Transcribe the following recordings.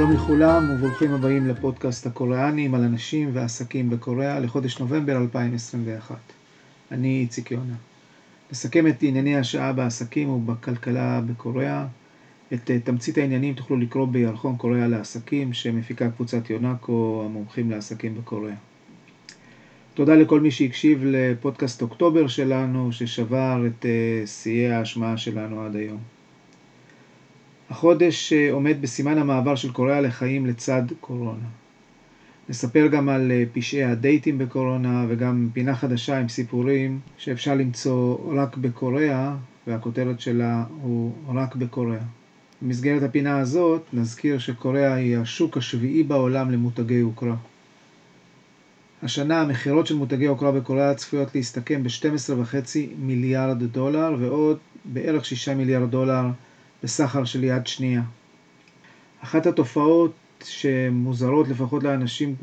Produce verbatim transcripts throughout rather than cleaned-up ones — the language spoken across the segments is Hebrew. שלום לכולם וברוכים הבאים לפודקאסט הקוריאנים על אנשים ועסקים בקוריאה לחודש נובמבר אלפיים עשרים ואחת. אני איציק יונה. נסכם את ענייני השעה בעסקים ובכלכלה בקוריאה. את תמצית העניינים תוכלו לקרוא בירחון קוריאה לעסקים שמפיקה קבוצת יונאקו המומחים לעסקים בקוריאה. תודה לכל מי שהקשיב לפודקאסט אוקטובר שלנו ששבר את שיאי ההשמעה שלנו עד היום. החודש עומד בסימן המעבר של קוריאה לחיים לצד קורונה. נספר גם על פשעי הדייטים בקורונה וגם פינה חדשה עם סיפורים שאפשר למצוא רק בקוריאה, והכותרת שלה הוא רק בקוריאה. במסגרת הפינה הזאת נזכיר שקוריאה היא השוק השביעי בעולם למותגי יוקרה. השנה המחירות של מותגי יוקרה בקוריאה צפויות להסתכם ב-שתים עשרה וחצי מיליארד דולר ועוד בערך שישה מיליארד דולר בסחר של יד שנייה. אחת התופעות שמוזרות לפחות לאנשים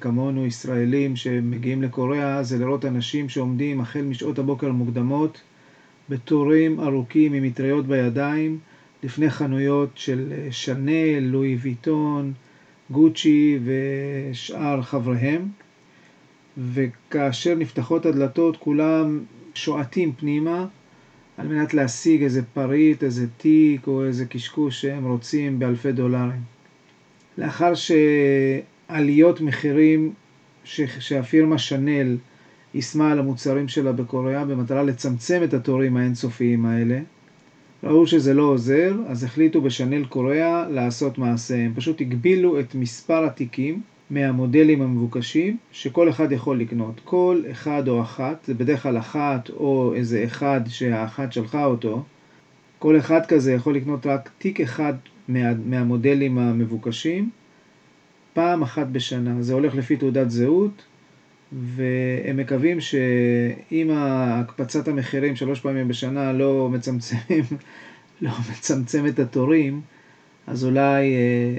כמונו ישראלים שמגיעים לקוריאה זה לראות אנשים שעומדים החל משעות הבוקר מוקדמות בתורים ארוכים עם מטריות בידיים לפני חנויות של שנל, לואי ויטון, גוצ'י ושאר חבריהם, וכאשר נפתחות הדלתות כולם שועטים פנימה על מנת להשיג איזה פריט, איזה תיק או איזה קשקוש שהם רוצים באלפי דולרים. לאחר שעליות מחירים ש... שהפירמה שנל ישמה על המוצרים שלה בקוריאה במטרה לצמצם את התורים האינסופיים האלה, ראו שזה לא עוזר, אז החליטו בשנל קוריאה לעשות מעשה. הם פשוט הגבילו את מספר התיקים מהמודלים המבוקשים שכל אחד יכול לקנות. כל אחד או אחת, זה בדרך כלל אחת או איזה אחד שהאחת שלחה אותו, כל אחד כזה יכול לקנות רק תיק אחד מה, מהמודלים המבוקשים פעם אחת בשנה. זה הולך לפי תעודת זהות, והם מקווים שאם הקפצת המחירים שלוש פעמים בשנה לא מצמצמים, לא מצמצם את התורים, אז אולי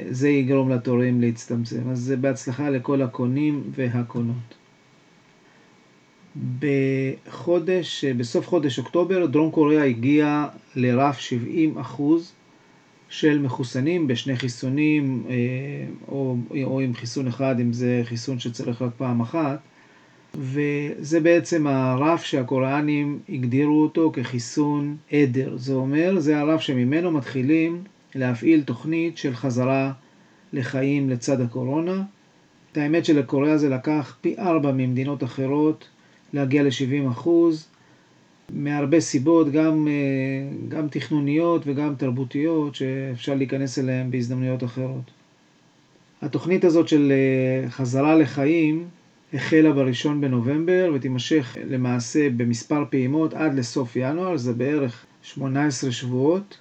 זה יגרום לתורים להצטמצם. אז זה בהצלחה לכל הקונים והקונות. בחודש, בסוף חודש אוקטובר, דרום קוריאה הגיעה לרף שבעים אחוז של מחוסנים בשני חיסונים, או, או עם חיסון אחד, אם זה חיסון שצריך רק פעם אחת, וזה בעצם הרף שהקוריאנים הגדירו אותו כחיסון עדר. זה אומר, זה הרף שממנו מתחילים להפעיל תוכנית של חזרה לחיים לצד הקורונה. את האמת שלקוריאה זה לקח פי ארבע ממדינות אחרות להגיע ל-שבעים אחוז, מהרבה סיבות, גם, גם תכנוניות וגם תרבותיות שאפשר להיכנס אליהן בהזדמנויות אחרות. התוכנית הזאת של חזרה לחיים החלה בראשון בנובמבר ותימשך למעשה במספר פעימות עד לסוף ינואר, זה בערך שמונה עשרה שבועות.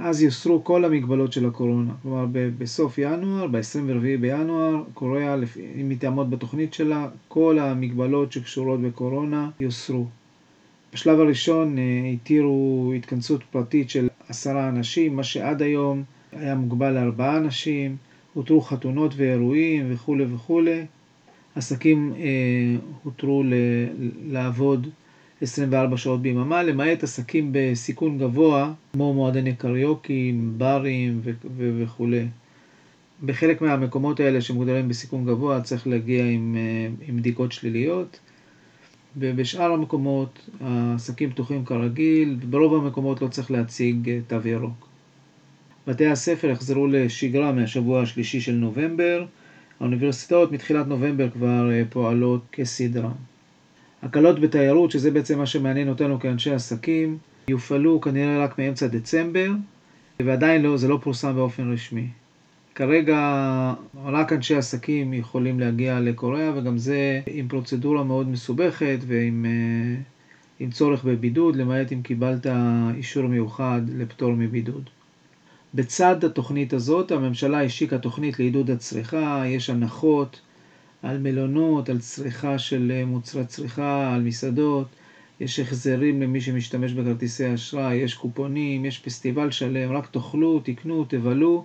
אז יוסרו כל המגבלות של הקורונה. כלומר, בסוף ינואר, ב-עשרים וארבעה בינואר, קוריאה, אם היא תעמוד בתוכנית שלה, כל המגבלות שקשורות בקורונה יוסרו. בשלב הראשון התירו התכנסות פרטית של עשרה אנשים, מה שעד היום היה מוגבל לארבעה אנשים, הותרו חתונות ואירועים וכו' וכו'. עסקים אה, הותרו ל- לעבוד עשרים וארבע שעות ביממה, למעט עסקים בסיכון גבוה, כמו מועדני קריוקים, ברים ו- ו- וכו'. בחלק מהמקומות האלה שמוגדרים בסיכון גבוה, צריך להגיע עם, עם בדיקות שליליות. ובשאר המקומות, העסקים פתוחים כרגיל, ברוב המקומות לא צריך להציג תו ירוק. בתי הספר החזרו לשגרה מהשבוע השלישי של נובמבר, האוניברסיטאות מתחילת נובמבר כבר פועלות כסדרה. הקלות בתיירות, שזה בעצם מה שמעניין אותנו כאנשי עסקים, יופעלו כנראה רק מאמצע דצמבר, ועדיין לא, זה לא פורסם באופן רשמי. כרגע רק אנשי עסקים יכולים להגיע לקוריאה, וגם זה עם פרוצדורה מאוד מסובכת ועם עם צורך בבידוד, למעט אם קיבלת אישור מיוחד לפטור מבידוד. בצד התוכנית הזאת, הממשלה השיקה תוכנית לעידוד הצריכה, יש הנחות על מלונות, על צריכה של מוצרי צריכה, על מסעדות, יש החזרים למי שמשתמש בכרטיסי אשראי, יש קופונים, יש פסטיבל שלם, רק תאכלו, תקנו, תבלו,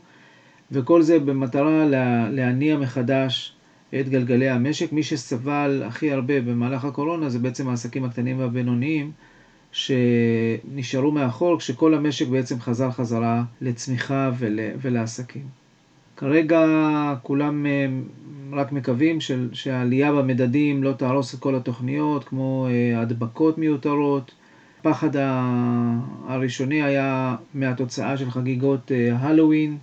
וכל זה במטרה לה, להניע מחדש את גלגלי המשק. מי שסבל הכי הרבה במהלך הקורונה זה בעצם העסקים הקטנים והבינוניים, שנשארו מאחור כשכל המשק בעצם חזר חזרה לצמיחה ול, ולעסקים. כרגע כולם רק מקווים שהעלייה במדדים לא תהרוס את כל התוכניות, כמו הדבקות מיותרות. הפחד הראשוני היה מהתוצאה של חגיגות הלווין,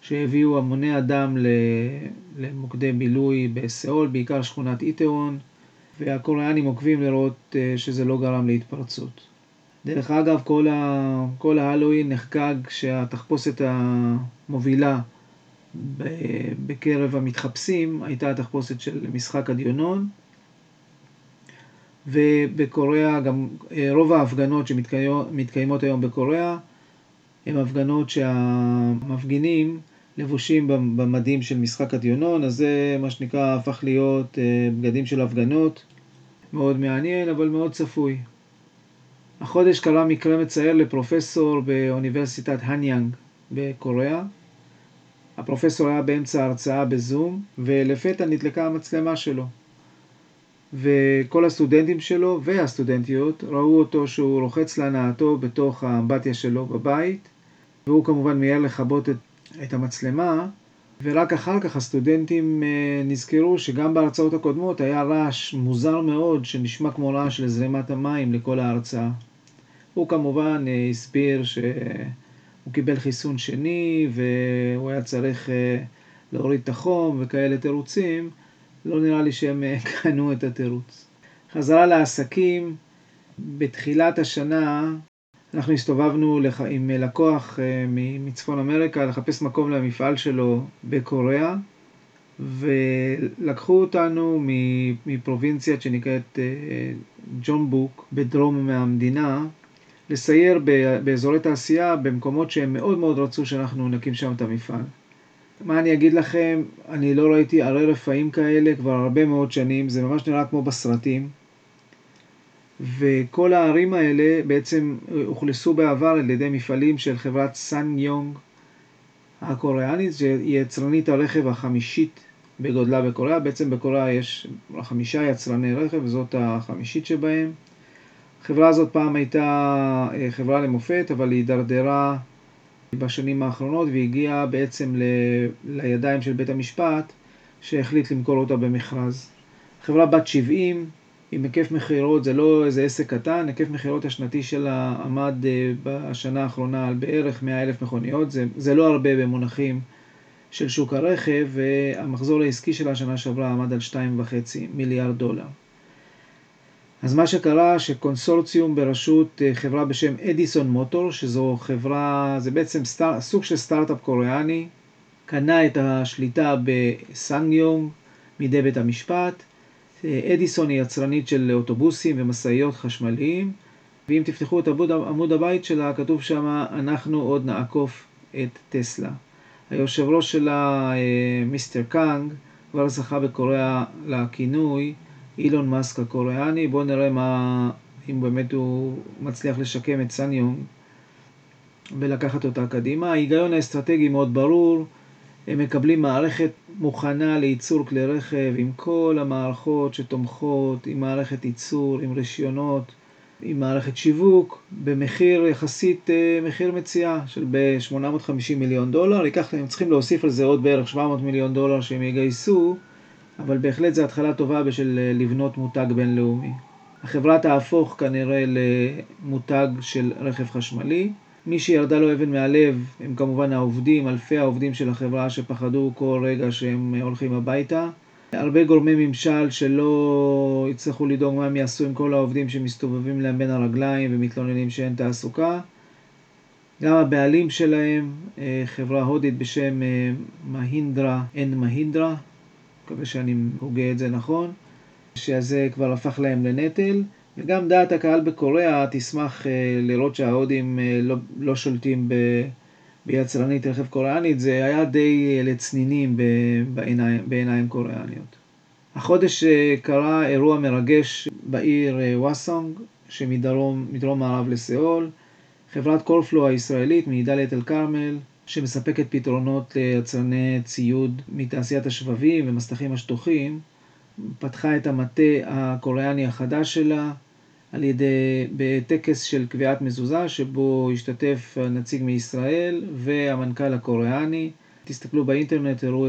שהביאו המוני אדם למוקדי בילוי בסאול, בעיקר שכונת איתאון, והקוריאנים עוקבים לראות שזה לא גרם להתפרצות. דרך אגב, כל, ה... כל ההלווין נחגג שהתחפושת המובילה בקרב המתחפשים הייתה התחפושת של משחק הדיונון, ובקוריאה גם רוב ההפגנות שמתקיימות היום בקוריאה הם הפגנות שהמפגינים לבושים במדים של משחק הדיונון, אז זה מה שנקרא הפך להיות בגדים של הפגנות. מאוד מעניין אבל מאוד צפוי. החודש קרה מקרה מצער לפרופסור באוניברסיטת הניאנג בקוריאה. הפרופסור היה באמצע ההרצאה בזום, ולפתע נדלקה המצלמה שלו. וכל הסטודנטים שלו והסטודנטיות ראו אותו שהוא רוחץ להנאתו בתוך האמבטיה שלו בבית, והוא כמובן מיהר לכבות את, את המצלמה, ורק אחר כך הסטודנטים אה, נזכרו שגם בהרצאות הקודמות היה רעש מוזר מאוד שנשמע כמו רעש לזרימת המים לכל ההרצאה. הוא כמובן אה, הסביר ש... הוא קיבל חיסון שני, והוא היה צריך להוריד את החום וכאלה תירוצים. לא נראה לי שהם קנו את התירוץ. חזרה לעסקים, בתחילת השנה אנחנו הסתובבנו עם לקוח מצפון אמריקה לחפש מקום למפעל שלו בקוריאה, ולקחו אותנו מפרובינציה שנקראת ג'ונבוק בדרום מהמדינה, לסייר באזורי תעשייה במקומות שהם מאוד מאוד רצו שאנחנו נקים שם את המפעל. מה אני אגיד לכם, אני לא ראיתי ערי רפאים כאלה כבר הרבה מאוד שנים, זה ממש נראה כמו בסרטים. וכל הערים האלה בעצם הוכלסו בעבר על ידי מפעלים של חברת סאן יונג הקוריאנית, שהיא יצרנית הרכב החמישית בגודלה בקוריאה. בעצם בקוריאה יש חמישה יצרני רכב, וזאת החמישית שבהם. החברה הזאת פעם הייתה חברה למופת, אבל היא דרדרה בשנים האחרונות והגיעה בעצם ל... לידיים של בית המשפט שהחליט למכור אותה במכרז. חברה בת שבעים, עם היקף מחירות, זה לא איזה עסק קטן, היקף מחירות השנתי שלה עמד בשנה האחרונה על בערך מאה אלף מכוניות, זה, זה לא הרבה במונחים של שוק הרכב, והמחזור העסקי שלה השנה שעברה עמד על שתיים וחצי מיליארד דולר. אז מה שקרה שקונסורציום בראשות חברה בשם אדיסון מוטור, שזו חברה, זה בעצם סטאר, סוג של סטארט-אפ קוריאני, קנה את השליטה בסאנגיום מידי בית המשפט. אדיסון היא יצרנית של אוטובוסים ומשאיות חשמליים, ואם תפתחו את עמוד, עמוד הבית שלה, כתוב שם אנחנו עוד נעקוף את טסלה. היושב ראש שלה, מיסטר קאנג, כבר זכה בקוריאה לכינוי אילון מאסק הקוריאני. בואו נראה מה, אם באמת הוא מצליח לשקם את סאניום ולקחת אותה קדימה. ההיגיון האסטרטגי מאוד ברור, הם מקבלים מערכת מוכנה לייצור כלי רכב, עם כל המערכות שתומכות, עם מערכת ייצור, עם רישיונות, עם מערכת שיווק, במחיר יחסית, מחיר מציאה של ב-שמונה מאות וחמישים מיליון דולר, ייקח, הם צריכים להוסיף על זה עוד בערך שבע מאות מיליון דולר שהם יגייסו, אבל בהחלט זו התחלה טובה בשביל לבנות מותג בינלאומי. החברה תהפוך כנראה למותג של רכב חשמלי. מי שירדה לו אבן מהלב הם כמובן העובדים, אלפי העובדים של החברה שפחדו כל רגע שהם הולכים הביתה. הרבה גורמי ממשל שלא יצטרכו לדאוג מה הם יעשו עם כל העובדים שמסתובבים להם בין הרגליים ומתלוננים שאין תעסוקה. גם הבעלים שלהם, חברה הודית בשם מהינדרה, אין מהינדרה, מקווה שאני הוגה את זה נכון, שזה כבר הפך להם לנטל, וגם דעת הקהל בקוריאה תשמח לראות שההודים לא, לא שולטים ב, ביצרנית רכב קוריאנית, זה היה די לצנינים בעיני, בעיניים קוריאניות. החודש קרה אירוע מרגש בעיר וואסונג, שמדרום מדרום מערב לסאול. חברת קורפלו הישראלית מדלית אל כרמל, שמספקת פתרונות ליצרני ציוד מתעשיית השבבים ומסתחים השטוחים, פתחה את המטה הקוריאני החדש שלה על ידי בטקס של קביעת מזוזה, שבו השתתף הנציג מישראל והמנכ"ל הקוריאני. תסתכלו באינטרנט, תראו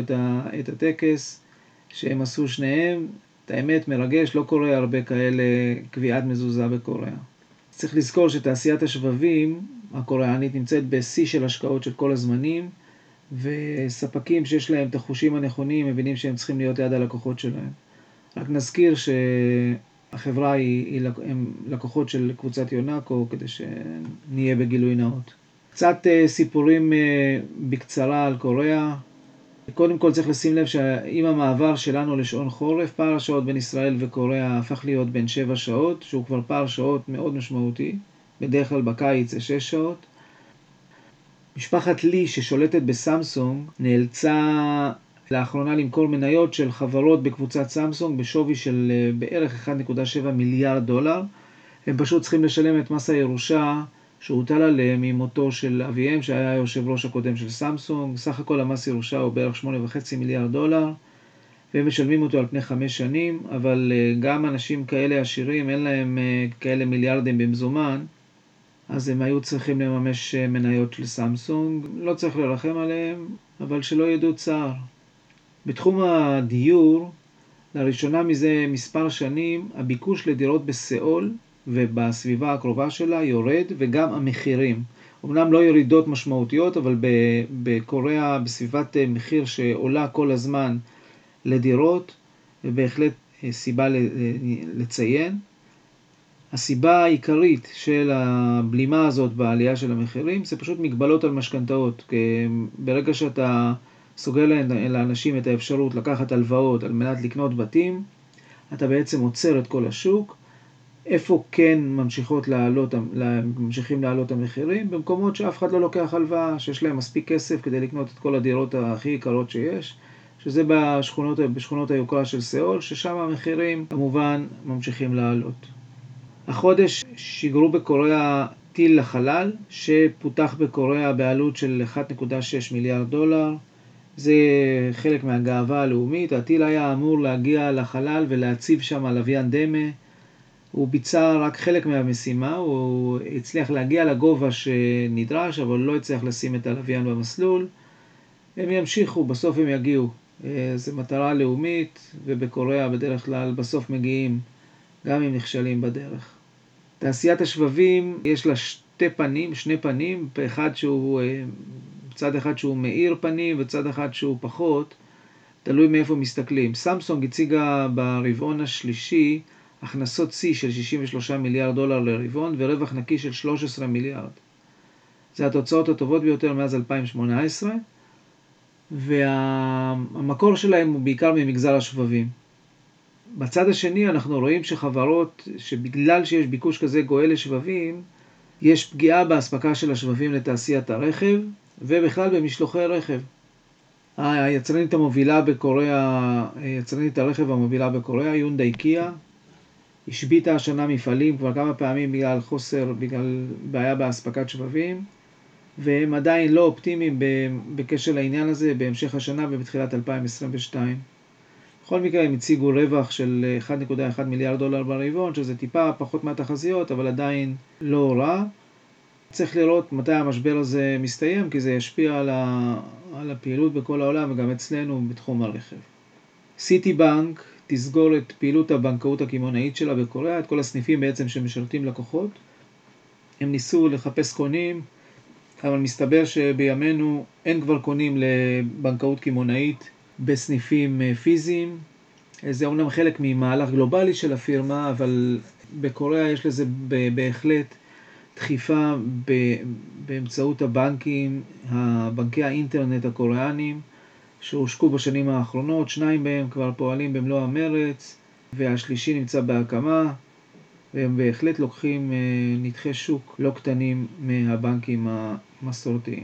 את הטקס שהם עשו שניהם. את האמת מרגש, לא קורה הרבה כאלה קביעת מזוזה בקוריאה. צריך לזכור שתעשיית השבבים הקוריאנית נמצאת בשיא של השקעות של כל הזמנים, וספקים שיש להם את החושים הנכונים מבינים שהם צריכים להיות ליד הלקוחות שלהם. רק נזכיר שהחברה היא, הם לקוחות של קבוצת יונאקו, כדי שנהיה בגילוי נאות. קצת סיפורים בקצרה על קוריאה. קודם כל צריך לשים לב שעם המעבר שלנו לשעון חורף, פער השעות בין ישראל וקוריאה הפך להיות בין שבע שעות, שהוא כבר פער שעות מאוד משמעותי, בדרך כלל בקיץ זה שש שעות. משפחת לי ששולטת בסמסונג נאלצה לאחרונה למכור מניות של חברות בקבוצת סמסונג בשווי של בערך אחד נקודה שבע מיליארד דולר. הם פשוט צריכים לשלם את מס הירושה שהוטל עליהם עם מותו של אביהם שהיה יושב ראש הקודם של סמסונג. סך הכל המס ירושה הוא בערך שמונה נקודה חמש מיליארד דולר, והם משלמים אותו על פני חמש שנים, אבל גם אנשים כאלה עשירים אין להם כאלה מיליארדים במזומן, אז הם היו צריכים לממש מניות של סמסונג. לא צריך לרחם עליהם, אבל שלא ידעו צער. בתחום הדיור, לראשונה מזה מספר שנים, הביקוש לדירות בסיאול ובסביבה הקרובה שלה יורד, וגם המחירים. אמנם לא ירידות משמעותיות, אבל בקוריאה בסביבת מחיר שעולה כל הזמן לדירות, ובהחלט סיבה לציין. הסיבה העיקרית של הבלימה הזאת בעלייה של המחירים, זה פשוט מגבלות על משכנתאות. ברגע שאתה סוגל לאנשים את האפשרות לקחת הלוואות על מנת לקנות בתים, אתה בעצם עוצר את כל השוק. איפה כן ממשיכות לעלות, ממשיכים לעלות המחירים? במקומות שאף אחד לא לוקח הלוואה, שיש להם מספיק כסף כדי לקנות את כל הדירות הכי יקרות שיש, שזה בשכונות, בשכונות היוקרה של סאול, ששם המחירים כמובן ממשיכים לעלות. החודש שיגרו בקוריאה טיל לחלל, שפותח בקוריאה בעלות של אחד נקודה שש מיליארד דולר. זה חלק מהגאווה הלאומית. הטיל היה אמור להגיע לחלל ולהציב שם לוויין דמה. הוא ביצע רק חלק מהמשימה, הוא הצליח להגיע לגובה שנדרש, אבל לא הצליח לשים את הלוויין במסלול. הם ימשיכו, בסוף הם יגיעו. זו מטרה לאומית, ובקוריאה בדרך כלל בסוף מגיעים, גם אם נכשלים בדרך. תעשיית השבבים יש לה שתי פנים, שני פנים, אחד שהוא, צד אחד שהוא מאיר פנים וצד אחד שהוא פחות, תלוי מאיפה מסתכלים. סמסונג הציגה ברבעון השלישי הכנסות C של שישים ושלושה מיליארד דולר לרבעון ורווח נקי של שלושה עשר מיליארד. זה התוצאות הטובות ביותר מאז אלפיים שמונה עשרה, והמקור שלהם הוא בעיקר ממגזר השבבים. בצד השני אנחנו רואים שחברות שבגלל שיש ביקוש כזה גואל לשבבים, יש פגיעה בהספקה של השבבים לתעשיית הרכב ובכלל במשלוחי רכב. היצרנית המובילה בקוריאה, יצרנית הרכב המובילה בקוריאה, יונדאי קיה, השביתה השנה מפעלים כבר כמה פעמים בגלל חוסר, בגלל בעיה בהספקת שבבים, והם עדיין לא אופטימיים בקשר לעניין הזה בהמשך השנה ובתחילת אלפיים עשרים ושתיים. בכל מקרה הם הציגו רווח של אחד נקודה אחת מיליארד דולר ברבעון, שזה טיפה פחות מהתחזיות, אבל עדיין לא רע. צריך לראות מתי המשבר הזה מסתיים, כי זה ישפיע על, ה... על הפעילות בכל העולם וגם אצלנו בתחום הרכב. סיטיבנק תסגור את פעילות הבנקאות הקמעונאית שלה בקוריאה, את כל הסניפים בעצם שמשרתים לקוחות. הם ניסו לחפש קונים, אבל מסתבר שבימינו אין כבר קונים לבנקאות קמעונאית בסניפים פיזיים. זה אומנם חלק ממהלך גלובלי של הפירמה, אבל בקוריאה יש לזה בהחלט דחיפה באמצעות הבנקים, הבנקי האינטרנט הקוריאנים, שהושקו בשנים האחרונות. שניים מהם כבר פועלים במלוא המרץ, והשלישי נמצא בהקמה, והם בהחלט לוקחים נתחי שוק לא קטנים מהבנקים המסורתיים.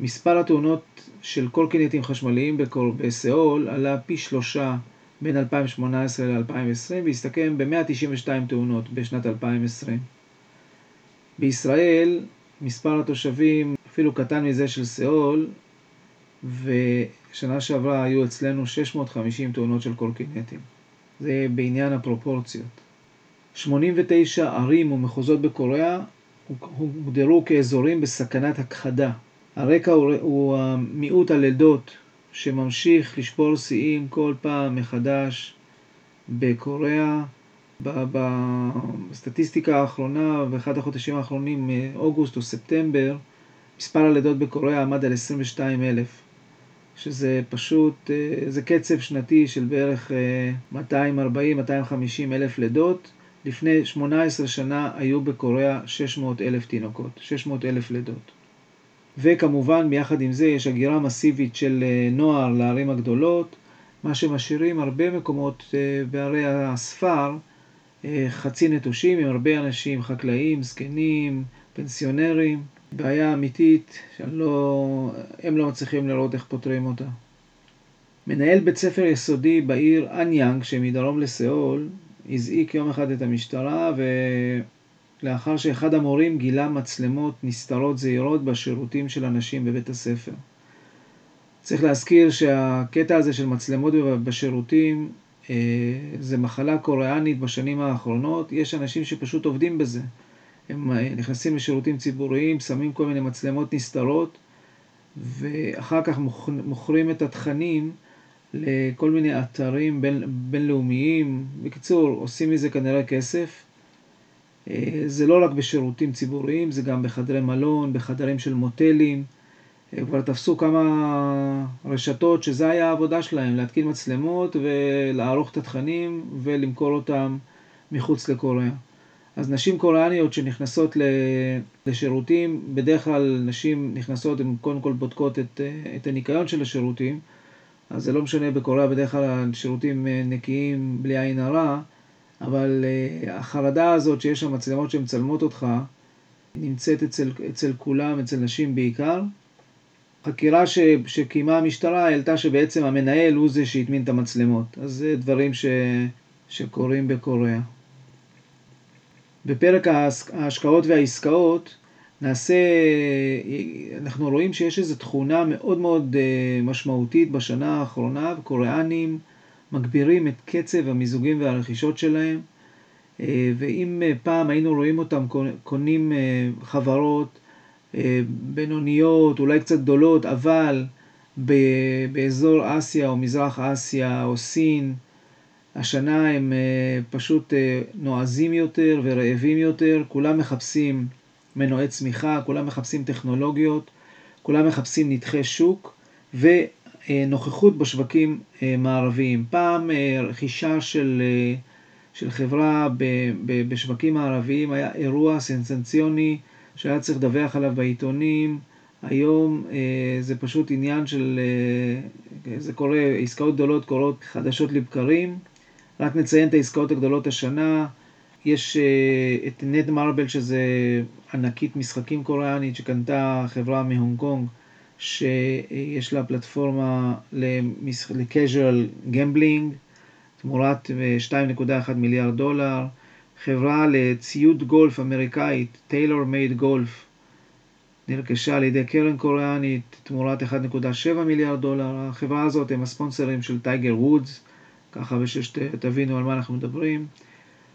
מספר התאונות של קורקינטים חשמליים בסיאול עלה פי שלושה בין אלפיים שמונה עשרה ל-אלפיים עשרים, והסתכם ב-מאה תשעים ושתיים תאונות בשנת אלפיים עשרים. בישראל מספר התושבים אפילו קטן מזה של סיאול, ושנה שעברה היו אצלנו שש מאות וחמישים תאונות של קורקינטים. זה בעניין הפרופורציות. שמונים ותשע ערים ומחוזות בקוריאה הוגדרו כאזורים בסכנת הכחדה. הרקע הוא, הוא מיעוט הלידות שממשיך לשבור שיאים כל פעם מחדש בקוריאה. בסטטיסטיקה האחרונה, באחד החודשים האחרונים, אוגוסט או ספטמבר, מספר הלידות בקוריאה עמד על עשרים ושתיים אלף, שזה פשוט, זה קצב שנתי של בערך מאתיים ארבעים עד מאתיים חמישים אלף לידות. לפני שמונה עשרה שנה היו בקוריאה שש מאות אלף תינוקות, שש מאות אלף לידות. וכמובן, ביחד עם זה יש הגירה מסיבית של נוער לערים הגדולות, מה שמשאירים הרבה מקומות בערי הספר חצי נטושים, עם הרבה אנשים, חקלאים, זקנים, פנסיונרים. בעיה אמיתית שהם לא, הם לא מצליחים לראות איך פותרים אותה. מנהל בית ספר יסודי בעיר הניאנג שמדרום לסאול, הזעיק יום אחד את המשטרה, ולאחר שאחד המורים גילה מצלמות נסתרות זהירות בשירותים של אנשים בבית הספר. צריך להזכיר שהקטע הזה של מצלמות בשירותים זה מחלה קוריאנית בשנים האחרונות. יש אנשים שפשוט עובדים בזה. הם נכנסים לשירותים ציבוריים, שמים כל מיני מצלמות נסתרות, ואחר כך מוכרים את התכנים לכל מיני אתרים בין, בינלאומיים. בקיצור, עושים מזה כנראה כסף. זה לא רק בשירותים ציבוריים, זה גם בחדרי מלון, בחדרים של מוטלים. כבר תפסו כמה רשתות שזה היה העבודה שלהם, להתקין מצלמות ולערוך את התכנים ולמכור אותם מחוץ לקוריאה. אז נשים קוריאניות שנכנסות לשירותים, בדרך כלל נשים נכנסות, הן קודם כל בודקות את, את הניקיון של השירותים, אז זה לא משנה, בקוריאה בדרך כלל שירותים נקיים בלי עין הרע, אבל החרדה הזאת שיש שם מצלמות שהן מצלמות אותך, נמצאת אצל, אצל כולם, אצל נשים בעיקר. חקירה ש, שקיימה המשטרה העלתה שבעצם המנהל הוא זה שהתמין את המצלמות. אז זה דברים ש, שקורים בקוריאה. בפרק ההשקעות והעסקאות נעשה, אנחנו רואים שיש איזו תכונה מאוד מאוד משמעותית בשנה האחרונה, וקוריאנים מגבירים את קצב המיזוגים והרכישות שלהם, ואם פעם היינו רואים אותם קונים חברות בינוניות, אולי קצת גדולות, אבל באזור אסיה או מזרח אסיה או סין, השנה הם פשוט נועזים יותר ורעבים יותר. כולם מחפשים מנועי צמיחה, כולם מחפשים טכנולוגיות, כולם מחפשים נתחי שוק ונוכחות בשווקים מערביים. פעם רכישה של, של חברה בשווקים מערביים היה אירוע סנסנציוני שהיה צריך לדווח עליו בעיתונים. היום זה פשוט עניין של, זה קורה, עסקאות גדולות קורות חדשות לבקרים. רק נציין את העסקאות הגדולות השנה, יש את נט מרבל, שזה ענקית משחקים קוריאנית שקנתה חברה מהונג קונג, שיש לה פלטפורמה ל-casual gambling, תמורת שתיים נקודה אחת מיליארד דולר, חברה לציוד גולף אמריקאית, Taylor Made Golf, נרכשה על ידי קרן קוריאנית, תמורת אחד נקודה שבע מיליארד דולר, החברה הזאת הם הספונסרים של טייגר וודס, ככה שתבינו על מה אנחנו מדברים.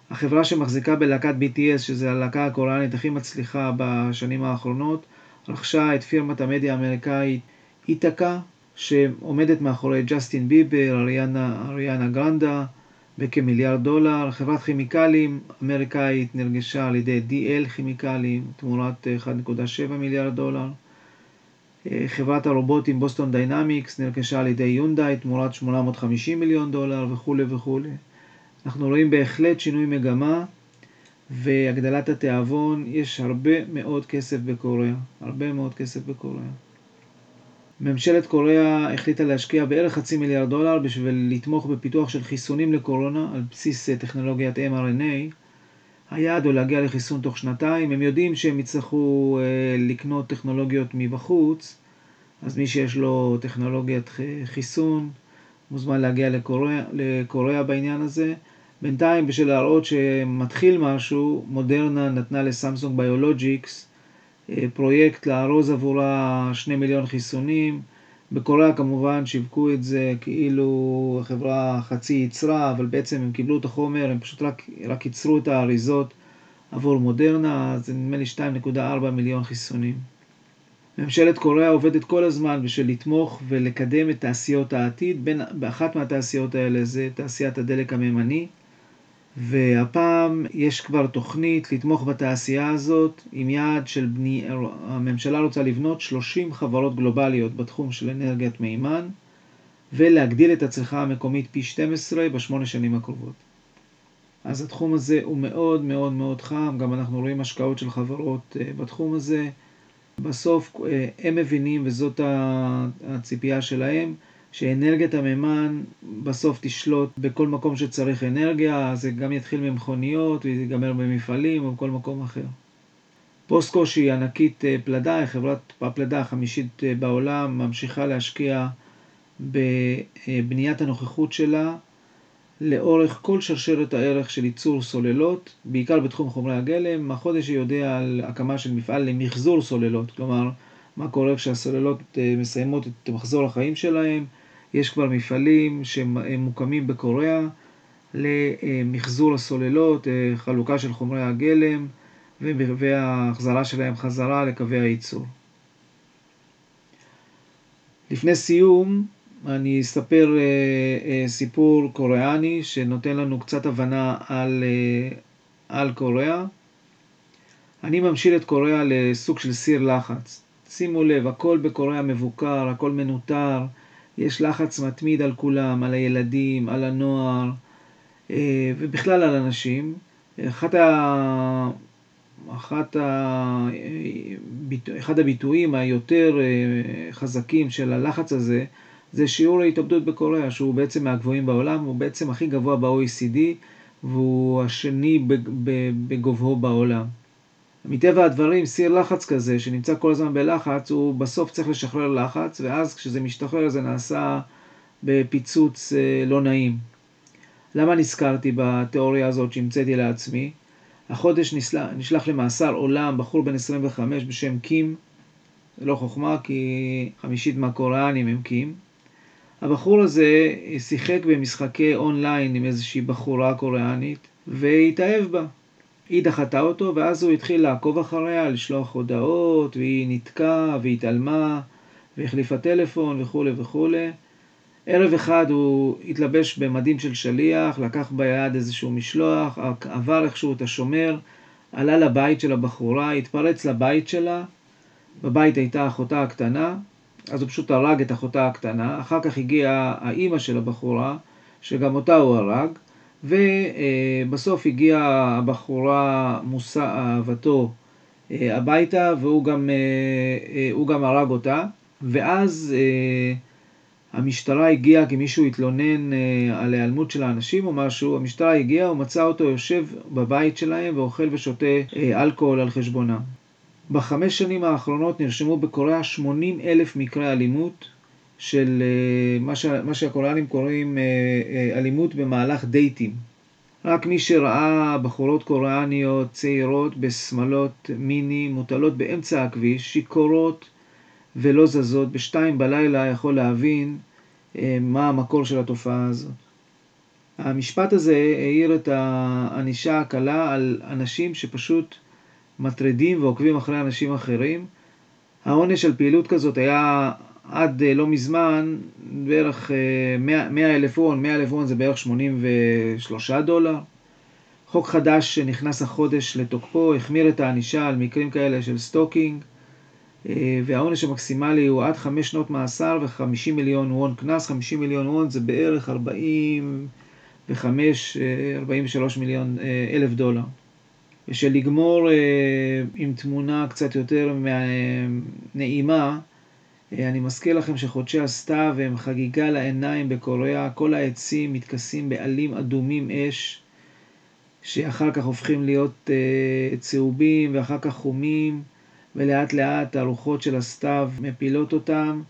החברה שמחזיקה בלהקת בי טי אס, שזה הלהקה הקוריאנית הכי מצליחה בשנים האחרונות, רכשה את פירמת המדיה האמריקאית איתקה, שעומדת מאחורי ג'סטין ביבר, אריאנה, אריאנה גרנדה, בכמיליארד דולר. חברת כימיקלים אמריקאית נרגשה על ידי די אל כימיקלים, תמורת אחד נקודה שבע מיליארד דולר. חברת הרובוטים בוסטון דיינמיקס נרכשה על ידי יונדאי, תמורת שמונה מאות וחמישים מיליון דולר, וכו' וכו'. אנחנו רואים בהחלט שינוי מגמה והגדלת התיאבון. יש הרבה מאוד כסף בקוריאה, הרבה מאוד כסף בקוריאה. ממשלת קוריאה החליטה להשקיע בערך חצי מיליארד דולר בשביל לתמוך בפיתוח של חיסונים לקורונה על בסיס טכנולוגיית אם אר אן איי. היעד הוא להגיע לחיסון תוך שנתיים. הם יודעים שהם יצטרכו לקנות טכנולוגיות מבחוץ, אז מי שיש לו טכנולוגיית חיסון מוזמן להגיע לקוריאה, לקוריאה בעניין הזה. בינתיים, בשביל להראות שמתחיל משהו, מודרנה נתנה לסמסונג ביולוג'יקס פרויקט לארוז עבורה שני מיליון חיסונים. בקוריאה כמובן שיווקו את זה כאילו החברה חצי ייצרה, אבל בעצם הם קיבלו את החומר, הם פשוט רק, רק ייצרו את האריזות עבור מודרנה. זה נדמה לי שתיים נקודה ארבע מיליון חיסונים. ממשלת קוריאה עובדת כל הזמן בשביל לתמוך ולקדם את תעשיות העתיד, בין, באחת מהתעשיות האלה זה תעשיית הדלק המימני, והפעם יש כבר תוכנית לתמוך בתעשייה הזאת עם יעד של בני... הממשלה רוצה לבנות שלושים חברות גלובליות בתחום של אנרגיית מימן, ולהגדיל את הצריכה המקומית פי שתים עשרה בשמונה שנים הקרובות. אז התחום הזה הוא מאוד מאוד מאוד חם, גם אנחנו רואים השקעות של חברות בתחום הזה. בסוף הם מבינים, וזאת הציפייה שלהם, שאנרגיית המימן בסוף תשלוט בכל מקום שצריך אנרגיה, זה גם יתחיל ממכוניות ויגמר במפעלים או בכל מקום אחר. פוסקו, שהיא ענקית פלדה, חברת הפלדה החמישית בעולם, ממשיכה להשקיע בבניית הנוכחות שלה לאורך כל שרשרת הערך של ייצור סוללות, בעיקר בתחום חומרי הגלם. החודש היא יודע על הקמה של מפעל למחזור סוללות, כלומר מה קורה כשהסוללות מסיימות את מחזור החיים שלהם. יש כבר מפעלים שמוקמים בקוריאה למחזור הסוללות, חלוקה של חומרי הגלם וההחזרה שלהם חזרה לקווי הייצור. לפני סיום אני אספר סיפור קוריאני שנותן לנו קצת הבנה על, על קוריאה. אני ממשיל את קוריאה לסוג של סיר לחץ. שימו לב, הכל בקוריאה מבוקר, הכל מנותר, יש לחץ מתמיד על כולם, על הילדים, על הנוער, ובכלל על אנשים. אחת ה... אחת ה... אחד הביטויים היותר חזקים של הלחץ הזה, זה שיעור ההתאבדות בקוריאה, שהוא בעצם מהגבוהים בעולם, הוא בעצם הכי גבוה ב-או אי סי די, והוא השני בגובהו בעולם. מטבע הדברים, סיר לחץ כזה, שנמצא כל הזמן בלחץ, הוא בסוף צריך לשחרר לחץ, ואז כשזה משתחרר, זה נעשה בפיצוץ לא נעים. למה נזכרתי בתיאוריה הזאת שהמצאתי לעצמי? החודש נשלח, נשלח למאסר עולם בחור בן עשרים וחמש בשם קים, לא חוכמה, כי חמישית מהקוריאנים הם קים. הבחור הזה שיחק במשחקי אונליין עם איזושהי בחורה קוריאנית, והתאהב בה. היא דחתה אותו, ואז הוא התחיל לעקוב אחריה, לשלוח הודעות, והיא נתקעה, והתעלמה, והחליפה טלפון וכו' וכו'. ערב אחד הוא התלבש במדים של שליח, לקח ביד איזשהו משלוח, עבר איכשהו את השומר, עלה לבית של הבחורה, התפרץ לבית שלה, בבית הייתה אחותה הקטנה, אז הוא פשוט הרג את אחותה הקטנה, אחר כך הגיעה האימא של הבחורה, שגם אותה הוא הרג, ובסוף הגיעה הבחורה מושא אהבתו הביתה, והוא גם, הוא גם הרג אותה, ואז המשטרה הגיעה, כי מישהו התלונן על ההיעלמות של האנשים או משהו, המשטרה הגיעה ומצאה אותו יושב בבית שלהם ואוכל ושותה אלכוהול על חשבונם. בחמש שנים האחרונות נרשמו בקוריאה שמונים אלף מקרי אלימות, של מה, ש... מה שהקוריאנים קוראים אלימות במהלך דייטים. רק מי שראה בחורות קוריאניות צעירות בשמלות מיני מוטלות באמצע הכביש, שיקורות ולא זזות, בשתיים בלילה יכול להבין מה המקור של התופעה הזאת. המשפט הזה העיר את האנישה הקלה על אנשים שפשוט מטרדים ועוקבים אחרי אנשים אחרים. העונש על פעילות כזאת היה עד לא מזמן בערך מאה אלף וון, מאה אלף וון זה בערך שמונים ושלושה דולר. חוק חדש שנכנס החודש לתוקפו, החמיר את האנישה על מקרים כאלה של סטוקינג, והעונש המקסימלי הוא עד חמש שנות מאסר ו-חמישים מיליון וון קנס. חמישים מיליון וון זה בערך ארבעים וחמישה, ארבעים ושלושה מיליון אלף דולר. של לגמור עם תמונה קצת יותר נעימה, אני מזכיר לכם שחודשי הסתיו הם חגיגה לעיניים בקוריאה, כל העצים מתכסים בעלים אדומים אש, שאחר כך הופכים להיות צהובים ואחר כך חומים, ולאט לאט הרוחות של הסתיו מפילות אותם,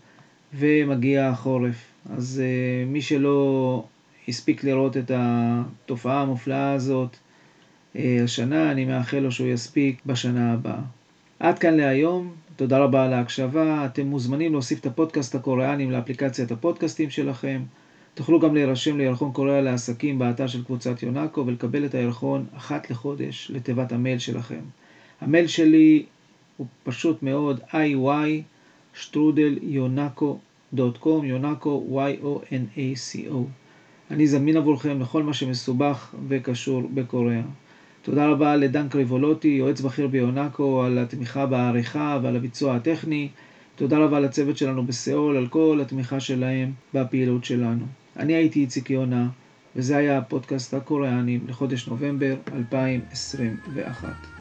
ומגיע החורף. אז מי שלא הספיק לראות את התופעה המופלאה הזאת השנה, אני מאחל לו שהוא יספיק בשנה הבאה. עד כאן להיום, תודה רבה על ההקשבה. אתם מוזמנים להוסיף את הפודקאסט הקוריאנים לאפליקציית הפודקאסטים שלכם. תוכלו גם להירשם לירחון קוריאה לעסקים באתר של קבוצת יונאקו, ולקבל את הירחון אחת לחודש לתיבת המייל שלכם. המייל שלי הוא פשוט מאוד איי וואי שטרודל יונאקו דוט קום, יונאקו Y O N A C O. אני זמין עבורכם לכל מה שמסובך וקשור בקוריאה. תודה רבה לדן קריבולוטי, יועץ בכיר ביונאקו, על התמיכה בעריכה ועל הביצוע הטכני. תודה רבה לצוות שלנו בסיאול, על כל התמיכה שלהם בפעילות שלנו. אני הייתי איציק יונה, וזה היה הפודקאסט הקוריאני לחודש נובמבר אלפיים עשרים ואחת.